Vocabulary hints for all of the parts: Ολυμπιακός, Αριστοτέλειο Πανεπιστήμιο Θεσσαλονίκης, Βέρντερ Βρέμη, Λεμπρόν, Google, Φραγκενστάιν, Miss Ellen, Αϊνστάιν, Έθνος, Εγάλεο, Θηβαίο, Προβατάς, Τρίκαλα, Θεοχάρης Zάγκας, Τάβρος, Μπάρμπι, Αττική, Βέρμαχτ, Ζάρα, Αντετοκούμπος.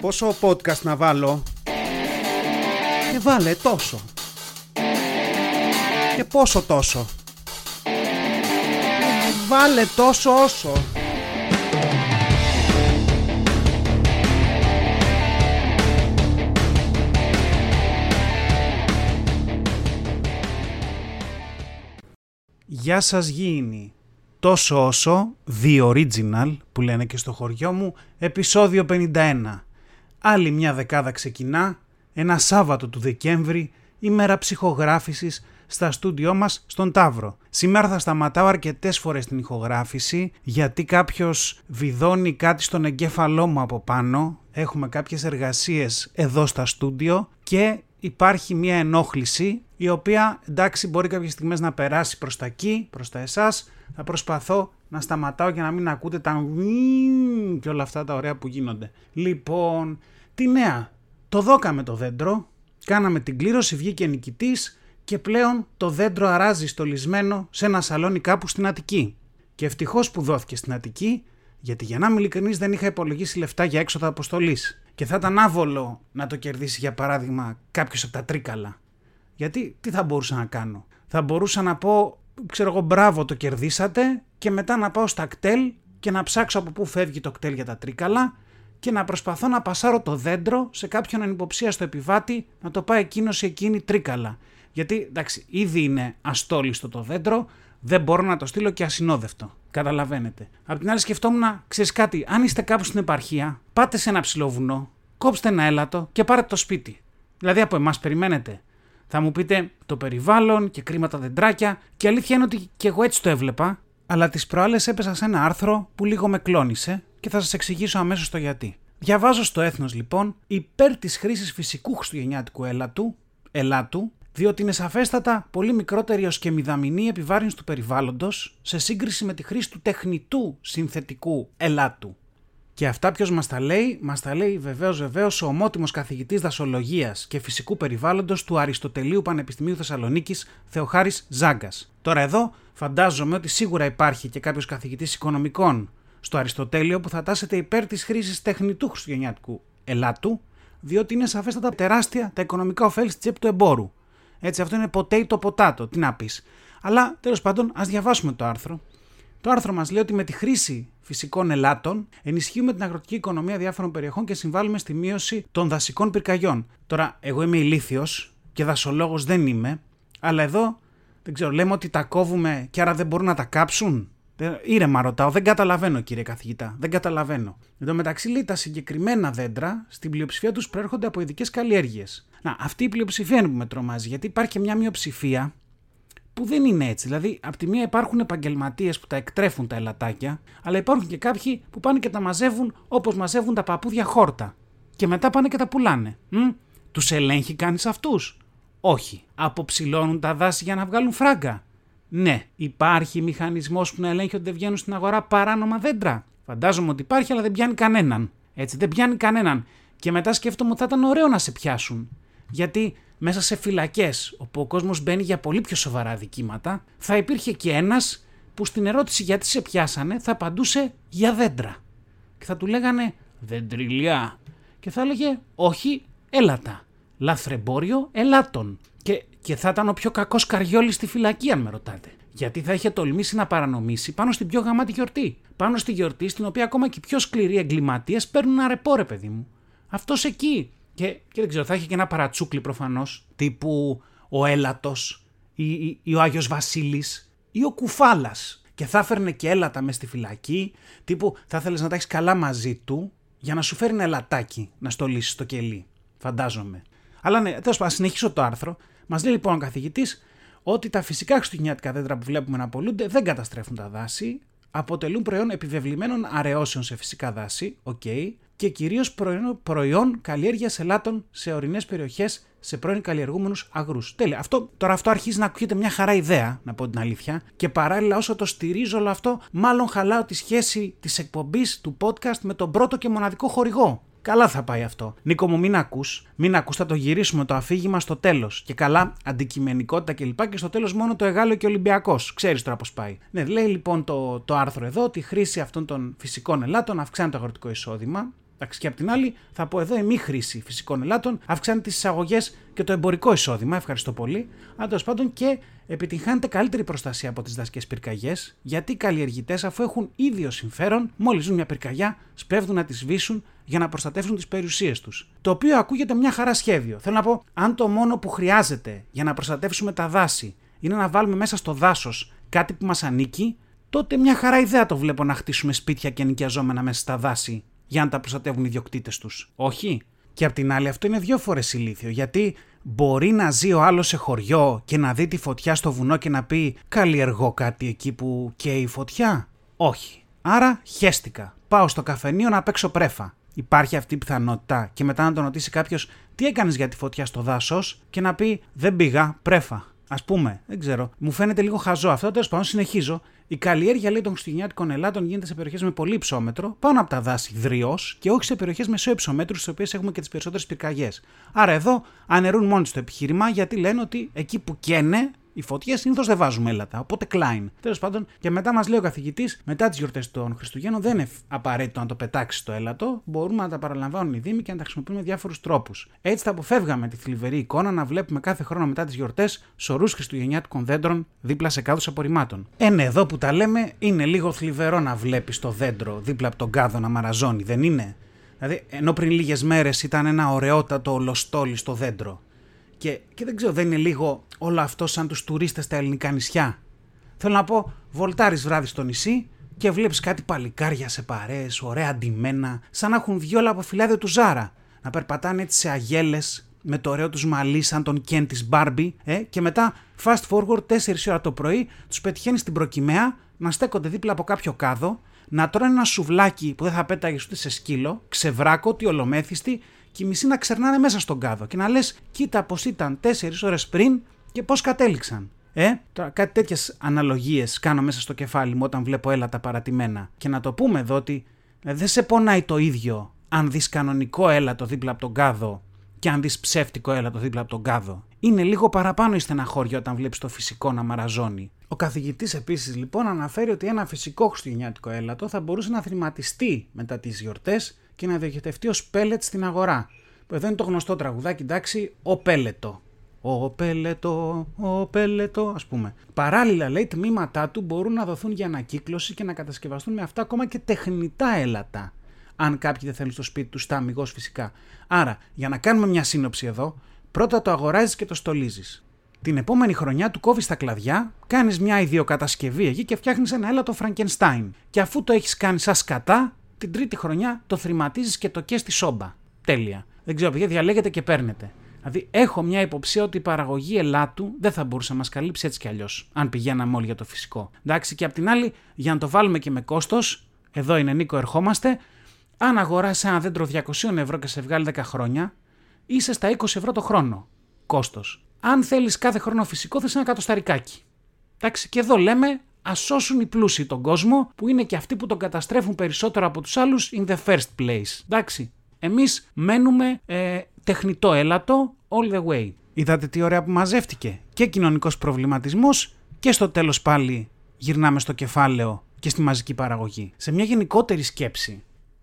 Πόσο podcast να βάλω? Και βάλε τόσο. Και πόσο τόσο? Βάλε τόσο όσο. Γεια σας γήινοι. Τόσο όσο, The Original, που λένε και στο χωριό μου, επεισόδιο 51. Άλλη μια δεκάδα ξεκινά, ένα Σάββατο του Δεκέμβρη, ημέρα ψυχογράφησης στα στούντιό μας στον Τάβρο. Σήμερα θα σταματάω αρκετές φορές την ηχογράφηση, γιατί κάποιος βιδώνει κάτι στον εγκέφαλό μου από πάνω, έχουμε κάποιες εργασίες εδώ στα στούντιο και υπάρχει μια ενόχληση, η οποία εντάξει μπορεί κάποιες στιγμές να περάσει προς τα εκεί, προς τα εσάς. Θα προσπαθώ να σταματάω για να μην ακούτε τα και όλα αυτά τα ωραία που γίνονται. Λοιπόν, τι νέα? Το δόκαμε το δέντρο, κάναμε την κλήρωση, βγήκε νικητής και πλέον το δέντρο αράζει στολισμένο σε ένα σαλόνι κάπου στην Αττική. Και ευτυχώς που δόθηκε στην Αττική, γιατί για να είμαι ειλικρινής δεν είχα υπολογίσει λεφτά για έξοδα αποστολής. Και θα ήταν άβολο να το κερδίσει για παράδειγμα κάποιος από τα Τρίκαλα. Γιατί τι θα μπορούσα να κάνω? Θα μπορούσα να πω, ξέρω εγώ, μπράβο, το κερδίσατε, και μετά να πάω στα κτέλ και να ψάξω από πού φεύγει το κτέλ για τα Τρίκαλα και να προσπαθώ να πασάρω το δέντρο σε κάποιον ανυποψία στο επιβάτη να το πάει εκείνο σε εκείνη Τρίκαλα. Γιατί εντάξει, ήδη είναι αστόλιστο το δέντρο, δεν μπορώ να το στείλω και ασυνόδευτο. Καταλαβαίνετε. Απ' την άλλη, σκεφτόμουν, ξέρεις κάτι, αν είστε κάπου στην επαρχία, πάτε σε ένα ψηλό βουνό, κόψτε ένα έλατο και πάρετε το σπίτι. Δηλαδή από εμάς περιμένετε. Θα μου πείτε το περιβάλλον και κρίμα τα δεντράκια, και αλήθεια είναι ότι και εγώ έτσι το έβλεπα, αλλά τις προάλλες έπεσα σε ένα άρθρο που λίγο με κλώνησε και θα σας εξηγήσω αμέσως το γιατί. Διαβάζω στο Έθνος λοιπόν υπέρ της χρήσης φυσικού χριστουγεννιάτικου ελάτου, διότι είναι σαφέστατα πολύ μικρότερη ως και μηδαμινή επιβάρυνση του περιβάλλοντος σε σύγκριση με τη χρήση του τεχνητού συνθετικού ελάτου. Και αυτά ποιος μας τα λέει? Μας τα λέει βεβαίως ο ομότιμος καθηγητής δασολογίας και φυσικού περιβάλλοντος του Αριστοτελείου Πανεπιστημίου Θεσσαλονίκης, Θεοχάρης Ζάγκας. Τώρα εδώ φαντάζομαι ότι σίγουρα υπάρχει και κάποιος καθηγητής οικονομικών στο Αριστοτέλειο που θα τάσεται υπέρ της χρήσης τεχνητού χριστουγεννιάτικου ελάτου, διότι είναι σαφέστατα τεράστια τα οικονομικά ωφέλη στη τσέπη του εμπόρου. Έτσι, αυτό είναι potato potato, τι να πεις. Αλλά τέλος πάντων, ας διαβάσουμε το άρθρο. Το άρθρο μας λέει ότι με τη χρήση φυσικών ελάτων ενισχύουμε την αγροτική οικονομία διάφορων περιοχών και συμβάλλουμε στη μείωση των δασικών πυρκαγιών. Τώρα, εγώ είμαι ηλίθιος και δασολόγος δεν είμαι, αλλά εδώ δεν ξέρω, λέμε ότι τα κόβουμε και άρα δεν μπορούν να τα κάψουν. Ήρεμα ρωτάω, δεν καταλαβαίνω κύριε καθηγητά, δεν καταλαβαίνω. Εν τω μεταξύ λέει τα συγκεκριμένα δέντρα στην πλειοψηφία τους προέρχονται από ειδικές καλλιέργειες. Να, αυτή η πλειοψηφία είναι που με τρομάζει, γιατί υπάρχει και μια μειοψηφία που δεν είναι έτσι. Δηλαδή, από τη μία υπάρχουν επαγγελματίες που τα εκτρέφουν τα ελατάκια, αλλά υπάρχουν και κάποιοι που πάνε και τα μαζεύουν όπως μαζεύουν τα παππούδια χόρτα. Και μετά πάνε και τα πουλάνε. Τους ελέγχει κανείς αυτούς? Όχι. Αποψηλώνουν τα δάση για να βγάλουν φράγκα? Ναι. Υπάρχει μηχανισμός που να ελέγχει ότι δεν βγαίνουν στην αγορά παράνομα δέντρα? Φαντάζομαι ότι υπάρχει, αλλά δεν πιάνει κανέναν. Έτσι, δεν πιάνει κανέναν. Και μετά σκέφτομαι ότι θα ήταν ωραίο να σε πιάσουν. Γιατί μέσα σε φυλακές, όπου ο κόσμος μπαίνει για πολύ πιο σοβαρά αδικήματα, θα υπήρχε και ένας που στην ερώτηση γιατί σε πιάσανε θα απαντούσε για δέντρα. Και θα του λέγανε δεντριλιά. Και θα έλεγε όχι, έλατα. Λαθρεμπόριο ελάτων. Και θα ήταν ο πιο κακός καριόλης στη φυλακή, αν με ρωτάτε. Γιατί θα είχε τολμήσει να παρανομήσει πάνω στην πιο γαμάτη γιορτή. Πάνω στη γιορτή στην οποία ακόμα και οι πιο σκληροί εγκληματίες παίρνουν ένα ρεπό, ρε παιδί μου. Αυτός εκεί. Και δεν ξέρω, θα έχει και ένα παρατσούκλι προφανώς, τύπου ο Έλατος ή ο Άγιος Βασίλης ή ο Κουφάλας. Και θα φέρνε και έλατα μες στη φυλακή, τύπου θα θέλεις να τα έχεις καλά μαζί του για να σου φέρει ένα ελατάκι να στολίσεις το κελί. Φαντάζομαι. Αλλά ναι, τέλος πάντων, συνεχίσω το άρθρο. Μας λέει λοιπόν ο καθηγητής ότι τα φυσικά χριστουγεννιάτικα δέντρα που βλέπουμε να πολλούνται δεν καταστρέφουν τα δάση, αποτελούν προϊόν επιβεβλημένων αραιώσεων σε φυσικά δάση, okay, και κυρίως προϊόν καλλιέργειας ελάτων σε ορεινές περιοχές, σε πρώην καλλιεργούμενους αγρούς. Τέλεια. Αυτό αρχίζει να ακούγεται μια χαρά ιδέα, να πω την αλήθεια, και παράλληλα όσο το στηρίζω όλο αυτό, μάλλον χαλάω τη σχέση της εκπομπής του podcast με τον πρώτο και μοναδικό χορηγό. Καλά θα πάει αυτό. Νίκο μου, μην ακούς, θα το γυρίσουμε το αφήγημα στο τέλος. Και καλά, αντικειμενικότητα κλπ. Και στο τέλος μόνο το Εγάλεο και ο Ολυμπιακός. Ξέρεις τώρα πώς πάει. Ναι, λέει λοιπόν το άρθρο εδώ ότι η χρήση αυτών των φυσικών ελάτων αυξάνει το αγροτικό εισόδημα. Και απ' την άλλη, θα πω εδώ η μη χρήση φυσικών ελάττων αυξάνει τις εισαγωγές και το εμπορικό εισόδημα. Ευχαριστώ πολύ. Αν τέλος πάντων και επιτυγχάνεται καλύτερη προστασία από τις δασικές πυρκαγιές, γιατί οι καλλιεργητές, αφού έχουν ίδιο συμφέρον, μόλις ζουν μια πυρκαγιά, σπέβδουν να τη σβήσουν για να προστατεύσουν τις περιουσίες τους. Το οποίο ακούγεται μια χαρά σχέδιο. Θέλω να πω, αν το μόνο που χρειάζεται για να προστατεύσουμε τα δάση είναι να βάλουμε μέσα στο δάσος κάτι που μας ανήκει, τότε μια χαρά ιδέα το βλέπω να χτίσουμε σπίτια και ενοικιαζόμενα μέσα στα δάση, για να τα προστατεύουν οι ιδιοκτήτες τους. Όχι. Και απ' την άλλη, αυτό είναι δύο φορές ηλίθιο, γιατί μπορεί να ζει ο άλλος σε χωριό και να δει τη φωτιά στο βουνό και να πει «Καλλιεργώ κάτι εκεί που καίει η φωτιά». Όχι. Άρα, χέστηκα. Πάω στο καφενείο να παίξω πρέφα. Υπάρχει αυτή η πιθανότητα, και μετά να τον ρωτήσει κάποιος «Τι έκανες για τη φωτιά στο δάσος» και να πει «Δεν πήγα, πρέφα». Ας πούμε, δεν ξέρω. Μου φαίνεται λίγο χαζό αυτό. Τέλος πάντων, συνεχίζω. Η καλλιέργεια, λέει, των χριστουγεννιάτικων ελάττων γίνεται σε περιοχές με πολύ υψόμετρο, πάνω από τα δάση δρυώς, και όχι σε περιοχές μεσαίου υψομέτρου, στις οποίες έχουμε και τις περισσότερες πυρκαγιές. Άρα εδώ αναιρούν μόνοι τους το επιχείρημα, γιατί λένε ότι εκεί που καίνε οι φωτιές συνήθως δεν βάζουμε έλατα. Οπότε κλάιν. Τέλος πάντων, και μετά μας λέει ο καθηγητής, μετά τις γιορτές των Χριστουγέννων δεν είναι απαραίτητο να το πετάξει το έλατο. Μπορούμε να τα παραλαμβάνουν οι δήμοι και να τα χρησιμοποιούμε με διάφορους τρόπους. Έτσι θα αποφεύγαμε τη θλιβερή εικόνα να βλέπουμε κάθε χρόνο μετά τις γιορτές σωρούς χριστουγεννιάτικων δέντρων δίπλα σε κάδους απορριμμάτων. Εδώ που τα λέμε, είναι λίγο θλιβερό να βλέπεις το δέντρο δίπλα από τον κάδο να μαραζώνει, δεν είναι? Δηλαδή, ενώ πριν λίγες μέρες ήταν ένα ωραιότατο ολοστόλι στο δέντρο. Και δεν ξέρω, δεν είναι λίγο όλο αυτό σαν τους τουρίστες στα ελληνικά νησιά? Θέλω να πω, βολτάρεις βράδυ στο νησί και βλέπεις κάτι παλικάρια σε παρέες, ωραία αντιμένα, σαν να έχουν βιόλα από φυλάδιο του Ζάρα, να περπατάνε έτσι σε αγέλες με το ωραίο τους μαλλί σαν τον Κεν της Μπάρμπι, και μετά fast forward 4 ώρα το πρωί τους πετυχαίνεις στην Προκυμαία να στέκονται δίπλα από κάποιο κάδο, να τρώνε ένα σουβλάκι που δεν θα πέταγες ούτε σε σκύλο, ξεβράκωτοι, ολομέθιστοι, και οι μισοί να ξερνάνε μέσα στον κάδο και να λες «Κοίτα πως ήταν 4 ώρες πριν και πως κατέληξαν». Κάτι τέτοιες αναλογίες κάνω μέσα στο κεφάλι μου όταν βλέπω έλατα παρατημένα. Και να το πούμε εδώ ότι δεν σε πονάει το ίδιο αν δεις κανονικό έλατο δίπλα από τον κάδο και αν δεις ψεύτικο έλατο δίπλα από τον κάδο. Είναι λίγο παραπάνω η στεναχώρια όταν βλέπεις το φυσικό να μαραζώνει. Ο καθηγητής επίσης λοιπόν αναφέρει ότι ένα φυσικό χριστουγεννιάτικο έλατο θα μπορούσε να θρηματιστεί μετά τις γιορτές και να διοχετευτεί ως πέλετ στην αγορά. Εδώ είναι το γνωστό τραγουδάκι, εντάξει, «Ο πέλετο». «Ο πέλετο, ο πέλετο», ας πούμε. Παράλληλα, λέει, τμήματά του μπορούν να δοθούν για ανακύκλωση και να κατασκευαστούν με αυτά ακόμα και τεχνητά έλατα. Αν κάποιοι δεν θέλουν στο σπίτι του τα αμιγώς φυσικά. Άρα, για να κάνουμε μια σύνοψη εδώ, πρώτα το αγοράζεις και το στολίζεις. Την επόμενη χρονιά του κόβεις τα κλαδιά, κάνεις μια ιδιοκατασκευή εκεί και φτιάχνεις ένα έλατο Φραγκενστάιν. Και αφού το έχεις κάνει σαν σκατά, την τρίτη χρονιά το θρηματίζεις και το καίς στη σόμπα. Τέλεια. Δεν ξέρω, παιδιά, διαλέγετε και παίρνετε. Δηλαδή, έχω μια υποψία ότι η παραγωγή ελάτου δεν θα μπορούσε να μας καλύψει έτσι κι αλλιώς, αν πηγαίναμε όλοι για το φυσικό. Εντάξει, και απ' την άλλη, για να το βάλουμε και με κόστος, εδώ είναι Νίκο, ερχόμαστε. Αν αγοράσεις ένα δέντρο 200 € και σε βγάλει 10 χρόνια, είσαι στα 20 € το χρόνο. Κόστος. Αν θέλεις κάθε χρόνο φυσικό, θες ένα κατοσταρικάκι. Εντάξει, και εδώ λέμε, ας σώσουν οι πλούσιοι τον κόσμο, που είναι και αυτοί που τον καταστρέφουν περισσότερο από τους άλλους in the first place. Εντάξει, εμείς μένουμε τεχνητό έλατο all the way. Είδατε τι ωραία που μαζεύτηκε? Και κοινωνικός προβληματισμός και στο τέλος πάλι γυρνάμε στο κεφάλαιο και στη μαζική παραγωγή. Σε μια γενικότερη σκέψη,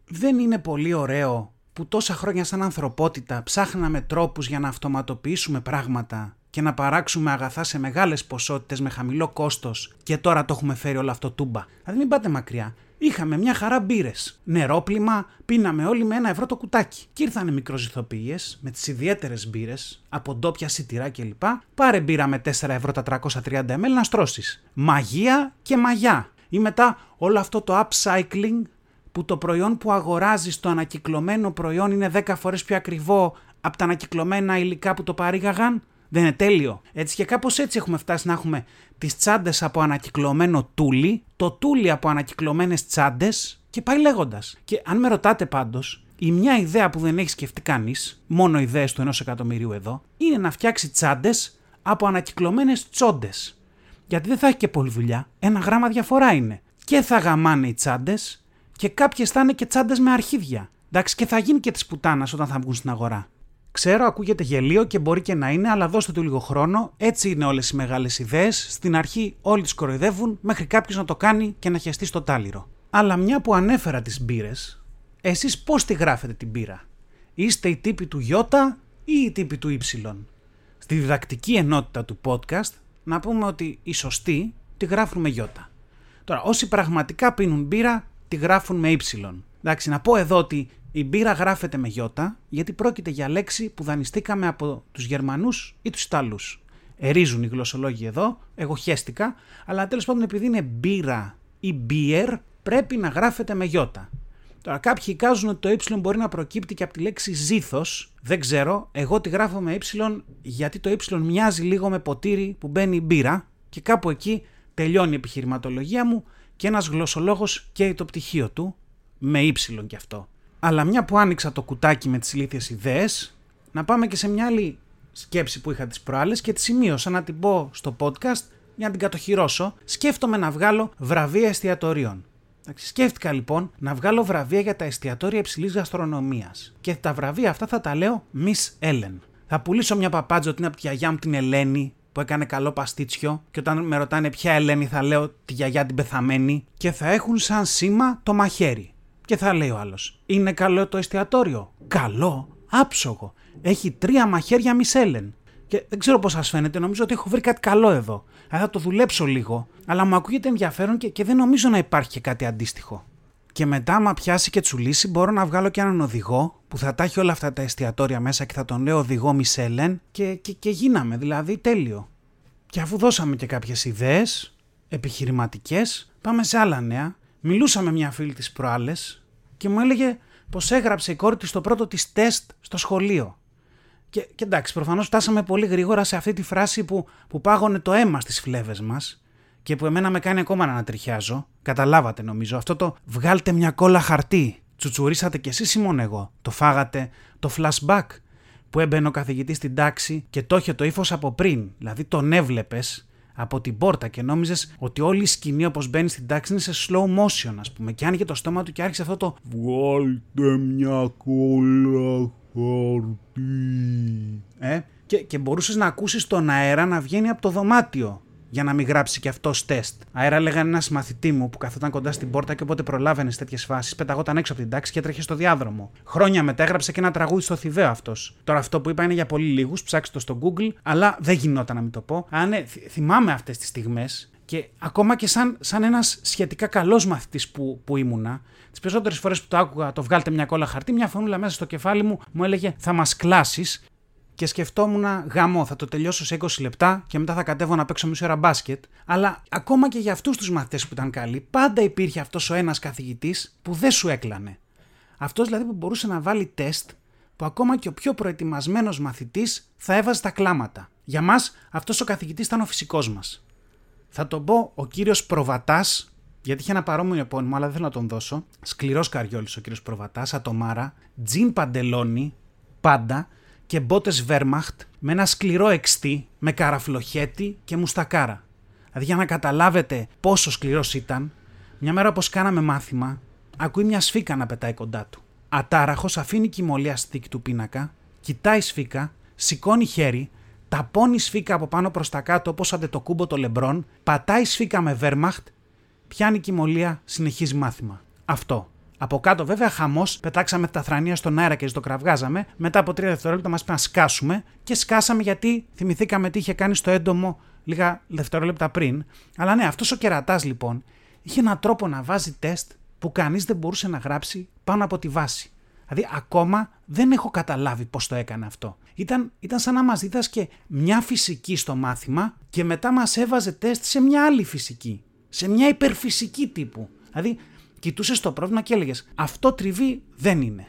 δεν είναι πολύ ωραίο που τόσα χρόνια σαν ανθρωπότητα ψάχναμε τρόπους για να αυτοματοποιήσουμε πράγματα και να παράξουμε αγαθά σε μεγάλες ποσότητες με χαμηλό κόστος, και τώρα το έχουμε φέρει όλο αυτό τούμπα? Δηλαδή, μην πάτε μακριά. Είχαμε μια χαρά μπύρες, νερόπλημα, πίναμε όλοι με 1 ευρώ το κουτάκι. Και ήρθανε μικροζυθοποιίες με τις ιδιαίτερες μπύρες, από ντόπια σιτηρά κλπ. Πάρε μπύρα με 4 € τα 330 ml να στρώσεις. Μαγεία και μαγιά. Ή μετά όλο αυτό το upcycling, που το προϊόν που αγοράζεις, το ανακυκλωμένο προϊόν, είναι 10 φορές πιο ακριβό από τα ανακυκλωμένα υλικά που το παρήγαγαν. Δεν είναι τέλειο? Έτσι, και κάπως έτσι έχουμε φτάσει να έχουμε τις τσάντες από ανακυκλωμένο τούλι, το τούλι από ανακυκλωμένες τσάντες, και πάει λέγοντας. Και αν με ρωτάτε πάντως, η μια ιδέα που δεν έχει σκεφτεί κανείς, μόνο ιδέες του 1 εκατομμυρίου εδώ, είναι να φτιάξει τσάντες από ανακυκλωμένες τσόντες. Γιατί δεν θα έχει και πολλή δουλειά, 1 γράμμα διαφορά είναι. Και θα γαμάνε οι τσάντες, και κάποιες θα είναι και τσάντες με αρχίδια. Εντάξει, και θα γίνει και της πουτάνας όταν θα βγουν στην αγορά. Ξέρω, ακούγεται γελίο και μπορεί και να είναι, αλλά δώστε του λίγο χρόνο. Έτσι είναι όλες οι μεγάλες ιδέες. Στην αρχή όλοι τις κοροϊδεύουν, μέχρι κάποιος να το κάνει και να χεστεί στο τάλιρο. Αλλά μια που ανέφερα τις μπύρες, Εσείς πώς τη γράφετε την πείρα? Είστε οι τύποι του Ι ή οι τύποι του Ι? Στη διδακτική ενότητα του podcast να πούμε ότι οι σωστοί τη γράφουν με Ι. Τώρα όσοι πραγματικά πίνουν πείρα τη γράφουν με Ι. Εντάξει, να πω εδώ ότι η μπύρα γράφεται με Ι, γιατί πρόκειται για λέξη που δανειστήκαμε από τους Γερμανούς ή τους Ιταλούς. Ερίζουν οι γλωσσολόγοι εδώ, εγώ χέστηκα, αλλά τέλος πάντων επειδή είναι μπύρα ή μπίερ, πρέπει να γράφεται με Ι. Τώρα κάποιοι εικάζουν ότι το Y μπορεί να προκύπτει και από τη λέξη ζήθος, δεν ξέρω, εγώ τη γράφω με Y γιατί το Y μοιάζει λίγο με ποτήρι που μπαίνει η μπύρα και κάπου εκεί τελειώνει η επιχειρηματολογία μου και ένας γλωσσολόγος καίει το πτυχίο του, με Y κι αυτό. Αλλά μια που άνοιξα το κουτάκι με τις ηλίθιες ιδέες, να πάμε και σε μια άλλη σκέψη που είχα τις προάλλες και τη σημείωσα να την πω στο podcast για να την κατοχυρώσω. Σκέφτομαι να βγάλω βραβεία εστιατορίων. Σκέφτηκα λοιπόν να βγάλω βραβεία για τα εστιατόρια υψηλής γαστρονομίας. Και τα βραβεία αυτά θα τα λέω Miss Ellen. Θα πουλήσω μια παπάντζα ότι είναι από τη γιαγιά μου την Ελένη, που έκανε καλό παστίτσιο, και όταν με ρωτάνε ποια Ελένη θα λέω τη γιαγιά την πεθαμένη, και θα έχουν σαν σήμα το μαχαίρι. Και θα λέει ο άλλος, είναι καλό το εστιατόριο? Καλό, άψογο. Έχει 3 μαχαίρια μισέλεν. Και δεν ξέρω πώς σας φαίνεται, νομίζω ότι έχω βρει κάτι καλό εδώ. Θα το δουλέψω λίγο, αλλά μου ακούγεται ενδιαφέρον και δεν νομίζω να υπάρχει και κάτι αντίστοιχο. Και μετά, άμα πιάσει και τσουλήσει, μπορώ να βγάλω και έναν οδηγό που θα τα έχει όλα αυτά τα εστιατόρια μέσα και θα τον λέω οδηγό μισέλεν και γίναμε, δηλαδή τέλειο. Και αφού δώσαμε και κάποιες ιδέες επιχειρηματικές, πάμε σε άλλα νέα. Μιλούσα με μια φίλη της προάλλες και μου έλεγε πως έγραψε η κόρη της το πρώτο της τεστ στο σχολείο. Και εντάξει, προφανώς φτάσαμε πολύ γρήγορα σε αυτή τη φράση που πάγωνε το αίμα στις φλέβες μας και που εμένα με κάνει ακόμα να ανατριχιάζω. Καταλάβατε νομίζω αυτό το «βγάλτε μια κόλλα χαρτί». Τσουτσουρίσατε κι εσείς ή μόνο εγώ? Το φάγατε το flashback που έμπαινε ο καθηγητής στην τάξη και το είχε το ύφος από πριν, δηλαδή τον έβλεπες από την πόρτα και νόμιζες ότι όλη η σκηνή όπως μπαίνει στην τάξη είναι σε slow motion, ας πούμε, και άνοιγε το στόμα του και άρχισε αυτό το «βγάλτε μια κόλλα χαρτί». Και μπορούσες να ακούσεις τον αέρα να βγαίνει από το δωμάτιο για να μην γράψει και αυτός τεστ. Αέρα λέγανε ένας μαθητή μου που καθόταν κοντά στην πόρτα και όποτε προλάβαινε τέτοιες φάσεις πεταγόταν έξω από την τάξη και έτρεχε στο διάδρομο. Χρόνια μετά έγραψε και ένα τραγούδι στο Θηβαίο αυτός. Τώρα αυτό που είπα είναι για πολύ λίγους, ψάξτε το στο Google, αλλά δεν γινόταν να μην το πω. Α, ναι, θυμάμαι αυτές τις στιγμές και ακόμα και σαν ένας σχετικά καλός μαθητής που ήμουνα, τις περισσότερες φορές που το άκουγα το «βγάλτε μια κόλλα χαρτί», μια φωνούλα μέσα στο κεφάλι μου έλεγε «θα μας κλάσεις». Και σκεφτόμουν γαμό, θα το τελειώσω σε 20 λεπτά και μετά θα κατέβω να παίξω μισή ώρα μπάσκετ. Αλλά ακόμα και για αυτούς τους μαθητές που ήταν καλοί, πάντα υπήρχε αυτός ο ένας καθηγητής που δεν σου έκλανε. Αυτός δηλαδή που μπορούσε να βάλει τεστ που ακόμα και ο πιο προετοιμασμένος μαθητής θα έβαζε τα κλάματα. Για μας αυτός ο καθηγητής ήταν ο φυσικός μας. Θα τον πω ο κύριος Προβατάς, γιατί είχε ένα παρόμοιο επώνυμο, αλλά δεν θέλω να τον δώσω. Σκληρός καριόλης ο κύριος Προβατάς, ατομάρα, τζιν παντελόνι, πάντα. Και μπότες Βέρμαχτ με ένα σκληρό εξτή, με καραφλοχέτη και μουστακάρα. Δηλαδή για να καταλάβετε πόσο σκληρός ήταν, μια μέρα όπως κάναμε μάθημα, ακούει μια σφίκα να πετάει κοντά του. Ατάραχος αφήνει κοιμωλία στη θήκη του πίνακα, κοιτάει σφίκα, σηκώνει χέρι, ταπώνει σφίκα από πάνω προς τα κάτω όπως αντετοκούμπο το λεμπρόν, πατάει σφίκα με Βέρμαχτ, πιάνει κοιμωλία, συνεχίζει μάθημα. Αυτό. Από κάτω, βέβαια, χαμός, πετάξαμε τα θρανία στον αέρα και ζωκραυγάζαμε. Μετά από 3 δευτερόλεπτα μας είπε να σκάσουμε και σκάσαμε γιατί θυμηθήκαμε τι είχε κάνει στο έντομο λίγα δευτερόλεπτα πριν. Αλλά ναι, αυτός ο κερατάς λοιπόν είχε έναν τρόπο να βάζει τεστ που κανείς δεν μπορούσε να γράψει πάνω από τη βάση. Δηλαδή, ακόμα δεν έχω καταλάβει πώς το έκανε αυτό. Ήταν σαν να μας δίδασκε μια φυσική στο μάθημα και μετά μας έβαζε τεστ σε μια άλλη φυσική. Σε μια υπερφυσική τύπου. Δηλαδή, κοιτούσες το πρόβλημα και έλεγες αυτό τριβή δεν είναι,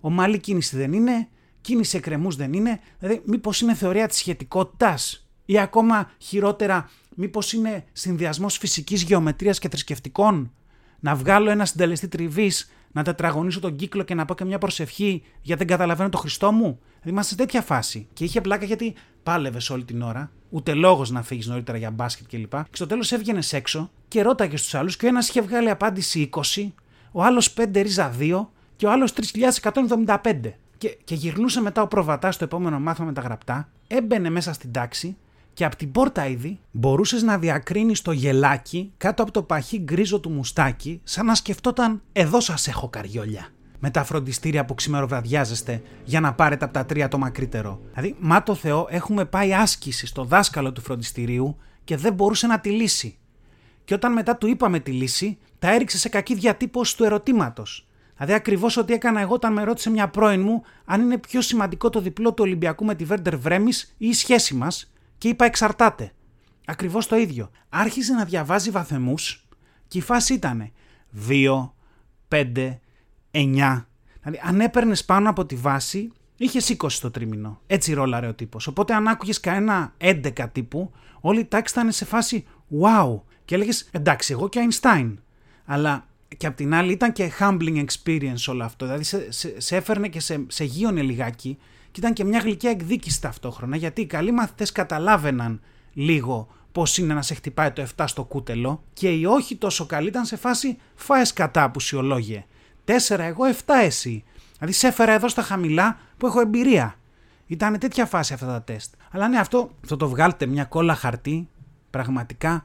ομαλή κίνηση δεν είναι, κίνηση εκκρεμούς δεν είναι, δηλαδή μήπως είναι θεωρία της σχετικότητας ή ακόμα χειρότερα μήπως είναι συνδυασμός φυσικής γεωμετρίας και θρησκευτικών, να βγάλω ένα συντελεστή τριβής, να τετραγωνίσω τον κύκλο και να πω και μια προσευχή γιατί δεν καταλαβαίνω το Χριστό μου. Δηλαδή είμαστε σε τέτοια φάση. Και είχε πλάκα γιατί πάλευες όλη την ώρα, ούτε λόγος να φύγεις νωρίτερα για μπάσκετ κλπ. Και στο τέλος έβγαινες έξω και ρώταγες τους άλλους και ο ένας είχε βγάλει απάντηση 20, ο άλλος 5 ρίζα 2 και ο άλλος 3175. Και γυρνούσε μετά ο Προβατάς στο επόμενο μάθημα με τα γραπτά, έμπαινε μέσα στην τάξη και από την πόρτα ήδη μπορούσες να διακρίνεις το γελάκι κάτω από το παχύ γκρίζο του μουστάκι, σαν να σκεφτόταν «εδώ σας έχω καριόλια». με τα φροντιστήρια που ξημεροβραδιάζεστε για να πάρετε από τα 3 το μακρύτερο. Δηλαδή, μα το Θεό, έχουμε πάει άσκηση στο δάσκαλο του φροντιστηρίου και δεν μπορούσε να τη λύσει. Και όταν μετά του είπαμε τη λύση, τα έριξε σε κακή διατύπωση του ερωτήματος. Δηλαδή, ακριβώς ό,τι έκανα εγώ όταν με ρώτησε μια πρώην μου αν είναι πιο σημαντικό το διπλό του Ολυμπιακού με τη Βέρντερ Βρέμη ή η σχέση μας, και είπα εξαρτάται. Ακριβώς το ίδιο. Άρχισε να διαβάζει βαθμούς και η φάση ήταν 2, 5, 9. Δηλαδή, αν έπαιρνες πάνω από τη βάση, είχες 20 το τρίμηνο. Έτσι ρόλαρε ο τύπος. Οπότε, αν άκουγες κανένα 11 τύπου, όλη η τάξη ήταν σε φάση wow. Και έλεγες εντάξει, εγώ και Αϊνστάιν. Αλλά και απ' την άλλη ήταν και humbling experience όλο αυτό. Δηλαδή, σε έφερνε και σε γείωνε λιγάκι. Και ήταν και μια γλυκιά εκδίκηση ταυτόχρονα, γιατί οι καλοί μαθητές καταλάβαιναν λίγο πώς είναι να σε χτυπάει το 7 στο κούτελο, και οι όχι τόσο καλοί ήταν σε φάση φάες κατά απουσιολόγιε. 4 εγώ, 7 εσύ. Δηλαδή σε έφερα εδώ στα χαμηλά που έχω εμπειρία. Ήταν τέτοια φάση αυτά τα τεστ. Αλλά ναι, αυτό το βγάλτε μια κόλλα χαρτί, πραγματικά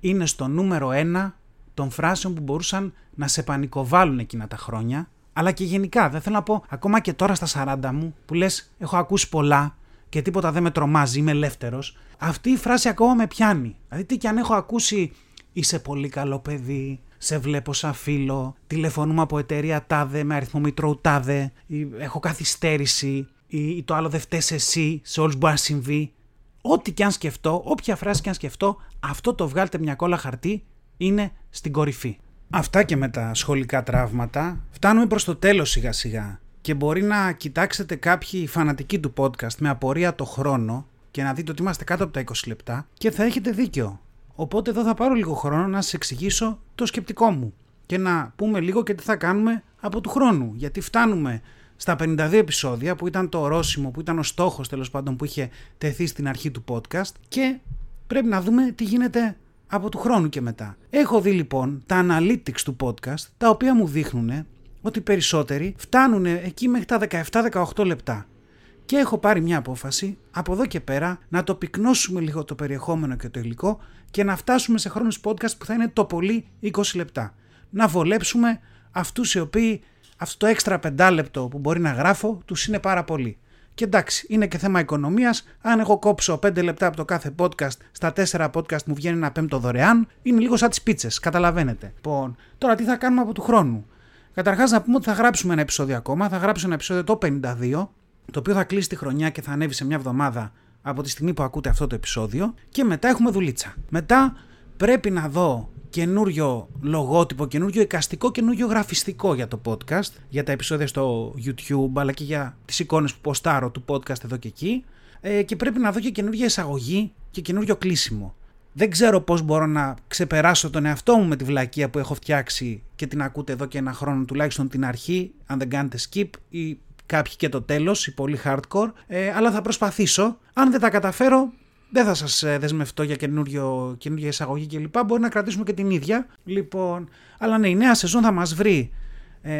είναι στο νούμερο 1 των φράσεων που μπορούσαν να σε πανικοβάλουν εκείνα τα χρόνια. Αλλά και γενικά, δεν θέλω να πω, ακόμα και τώρα στα 40 μου, που λες έχω ακούσει πολλά και τίποτα δεν με τρομάζει, είμαι ελεύθερος, αυτή η φράση ακόμα με πιάνει. Δηλαδή, τι κι αν έχω ακούσει, είσαι πολύ καλό παιδί, σε βλέπω σαν φίλο, τηλεφωνούμε από εταιρεία τάδε με αριθμό μητρώου τάδε, ή έχω καθυστέρηση, ή το άλλο δεν φταίς εσύ, σε όλους μπορεί να συμβεί. Ό,τι κι αν σκεφτώ, όποια φράση κι αν σκεφτώ, αυτό το βγάλτε μια κόλλα χαρτί, είναι στην κορυφή. Αυτά και με τα σχολικά τραύματα. Φτάνουμε προς το τέλος σιγά σιγά και μπορεί να κοιτάξετε κάποιοι φανατικοί του podcast με απορία το χρόνο και να δείτε ότι είμαστε κάτω από τα 20 λεπτά και θα έχετε δίκιο. Οπότε εδώ θα πάρω λίγο χρόνο να σας εξηγήσω το σκεπτικό μου και να πούμε λίγο και τι θα κάνουμε από του χρόνου, γιατί φτάνουμε στα 52 επεισόδια που ήταν το ορόσημο, που ήταν ο στόχος τέλος πάντων που είχε τεθεί στην αρχή του podcast, και πρέπει να δούμε τι γίνεται από του χρόνου και μετά. Έχω δει λοιπόν τα analytics του podcast, τα οποία μου δείχνουν ότι περισσότεροι φτάνουν εκεί μέχρι τα 17-18 λεπτά. Και έχω πάρει μια απόφαση από εδώ και πέρα να το πυκνώσουμε λίγο το περιεχόμενο και το υλικό και να φτάσουμε σε χρόνους podcast που θα είναι το πολύ 20 λεπτά. Να βολέψουμε αυτούς οι οποίοι αυτό το έξτρα 5 λεπτό που μπορεί να γράφω τους είναι πάρα πολύ. Και εντάξει, είναι και θέμα οικονομίας. Αν εγώ κόψω 5 λεπτά από το κάθε podcast, στα 4 podcast μου βγαίνει ένα 5ο δωρεάν. Είναι λίγο σαν τις πίτσες, καταλαβαίνετε. Λοιπόν, τώρα τι θα κάνουμε από του χρόνου. Καταρχάς να πούμε ότι θα γράψουμε ένα επεισόδιο ακόμα. Θα γράψω ένα επεισόδιο το 52, το οποίο θα κλείσει τη χρονιά και θα ανέβει σε μια εβδομάδα από τη στιγμή που ακούτε αυτό το επεισόδιο. Και μετά έχουμε δουλίτσα. Μετά πρέπει να δω καινούριο λογότυπο, καινούριο εικαστικό, καινούριο γραφιστικό για το podcast, για τα επεισόδια στο YouTube, αλλά και για τις εικόνες που ποστάρω του podcast εδώ και εκεί, και πρέπει να δω και καινούργια εισαγωγή και καινούριο κλείσιμο. Δεν ξέρω πώς μπορώ να ξεπεράσω τον εαυτό μου με τη βλακεία που έχω φτιάξει και την ακούτε εδώ και ένα χρόνο, τουλάχιστον την αρχή, αν δεν κάνετε skip, ή κάποιοι και το τέλος, ή πολύ hardcore, αλλά θα προσπαθήσω. Αν δεν τα καταφέρω, δεν θα σας δεσμευτώ για καινούργια εισαγωγή κλπ. Μπορεί να κρατήσουμε και την ίδια. Λοιπόν, αλλά ναι, η νέα σεζόν θα μας βρει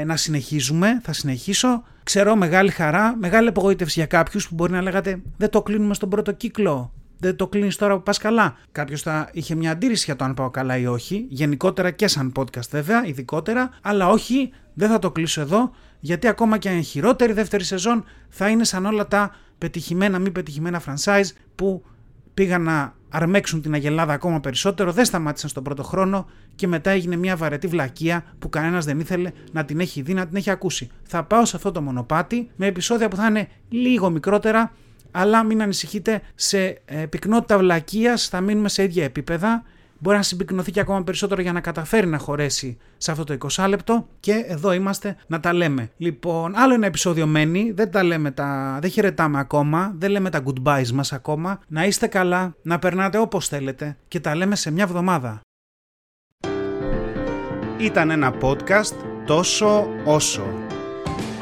να συνεχίζουμε. Θα συνεχίσω. Ξέρω, μεγάλη χαρά, μεγάλη απογοήτευση για κάποιους που μπορεί να λέγατε δεν το κλείνουμε στον πρώτο κύκλο. Δεν το κλείνεις τώρα που πας καλά. Κάποιος θα είχε μια αντίρρηση για το αν πάω καλά ή όχι. Γενικότερα και σαν podcast βέβαια, ειδικότερα. Αλλά όχι, δεν θα το κλείσω εδώ. Γιατί ακόμα και αν χειρότερη δεύτερη σεζόν θα είναι σαν όλα τα πετυχημένα, μη πετυχημένα franchise που πήγαν να αρμέξουν την Αγελάδα ακόμα περισσότερο, δεν σταμάτησαν στον πρώτο χρόνο και μετά έγινε μια βαρετή βλακεία που κανένας δεν ήθελε να την έχει δει, να την έχει ακούσει. Θα πάω σε αυτό το μονοπάτι με επεισόδια που θα είναι λίγο μικρότερα, αλλά μην ανησυχείτε, σε πυκνότητα βλακείας θα μείνουμε σε ίδια επίπεδα. Μπορεί να συμπυκνωθεί και ακόμα περισσότερο για να καταφέρει να χωρέσει σε αυτό το 20 λεπτό. Και εδώ είμαστε να τα λέμε. Λοιπόν, άλλο ένα επεισόδιο μένει. Δεν χαιρετάμε ακόμα. Δεν λέμε τα goodbyes μας ακόμα. Να είστε καλά, να περνάτε όπως θέλετε. Και τα λέμε σε μια εβδομάδα. Ήταν ένα podcast τόσο όσο.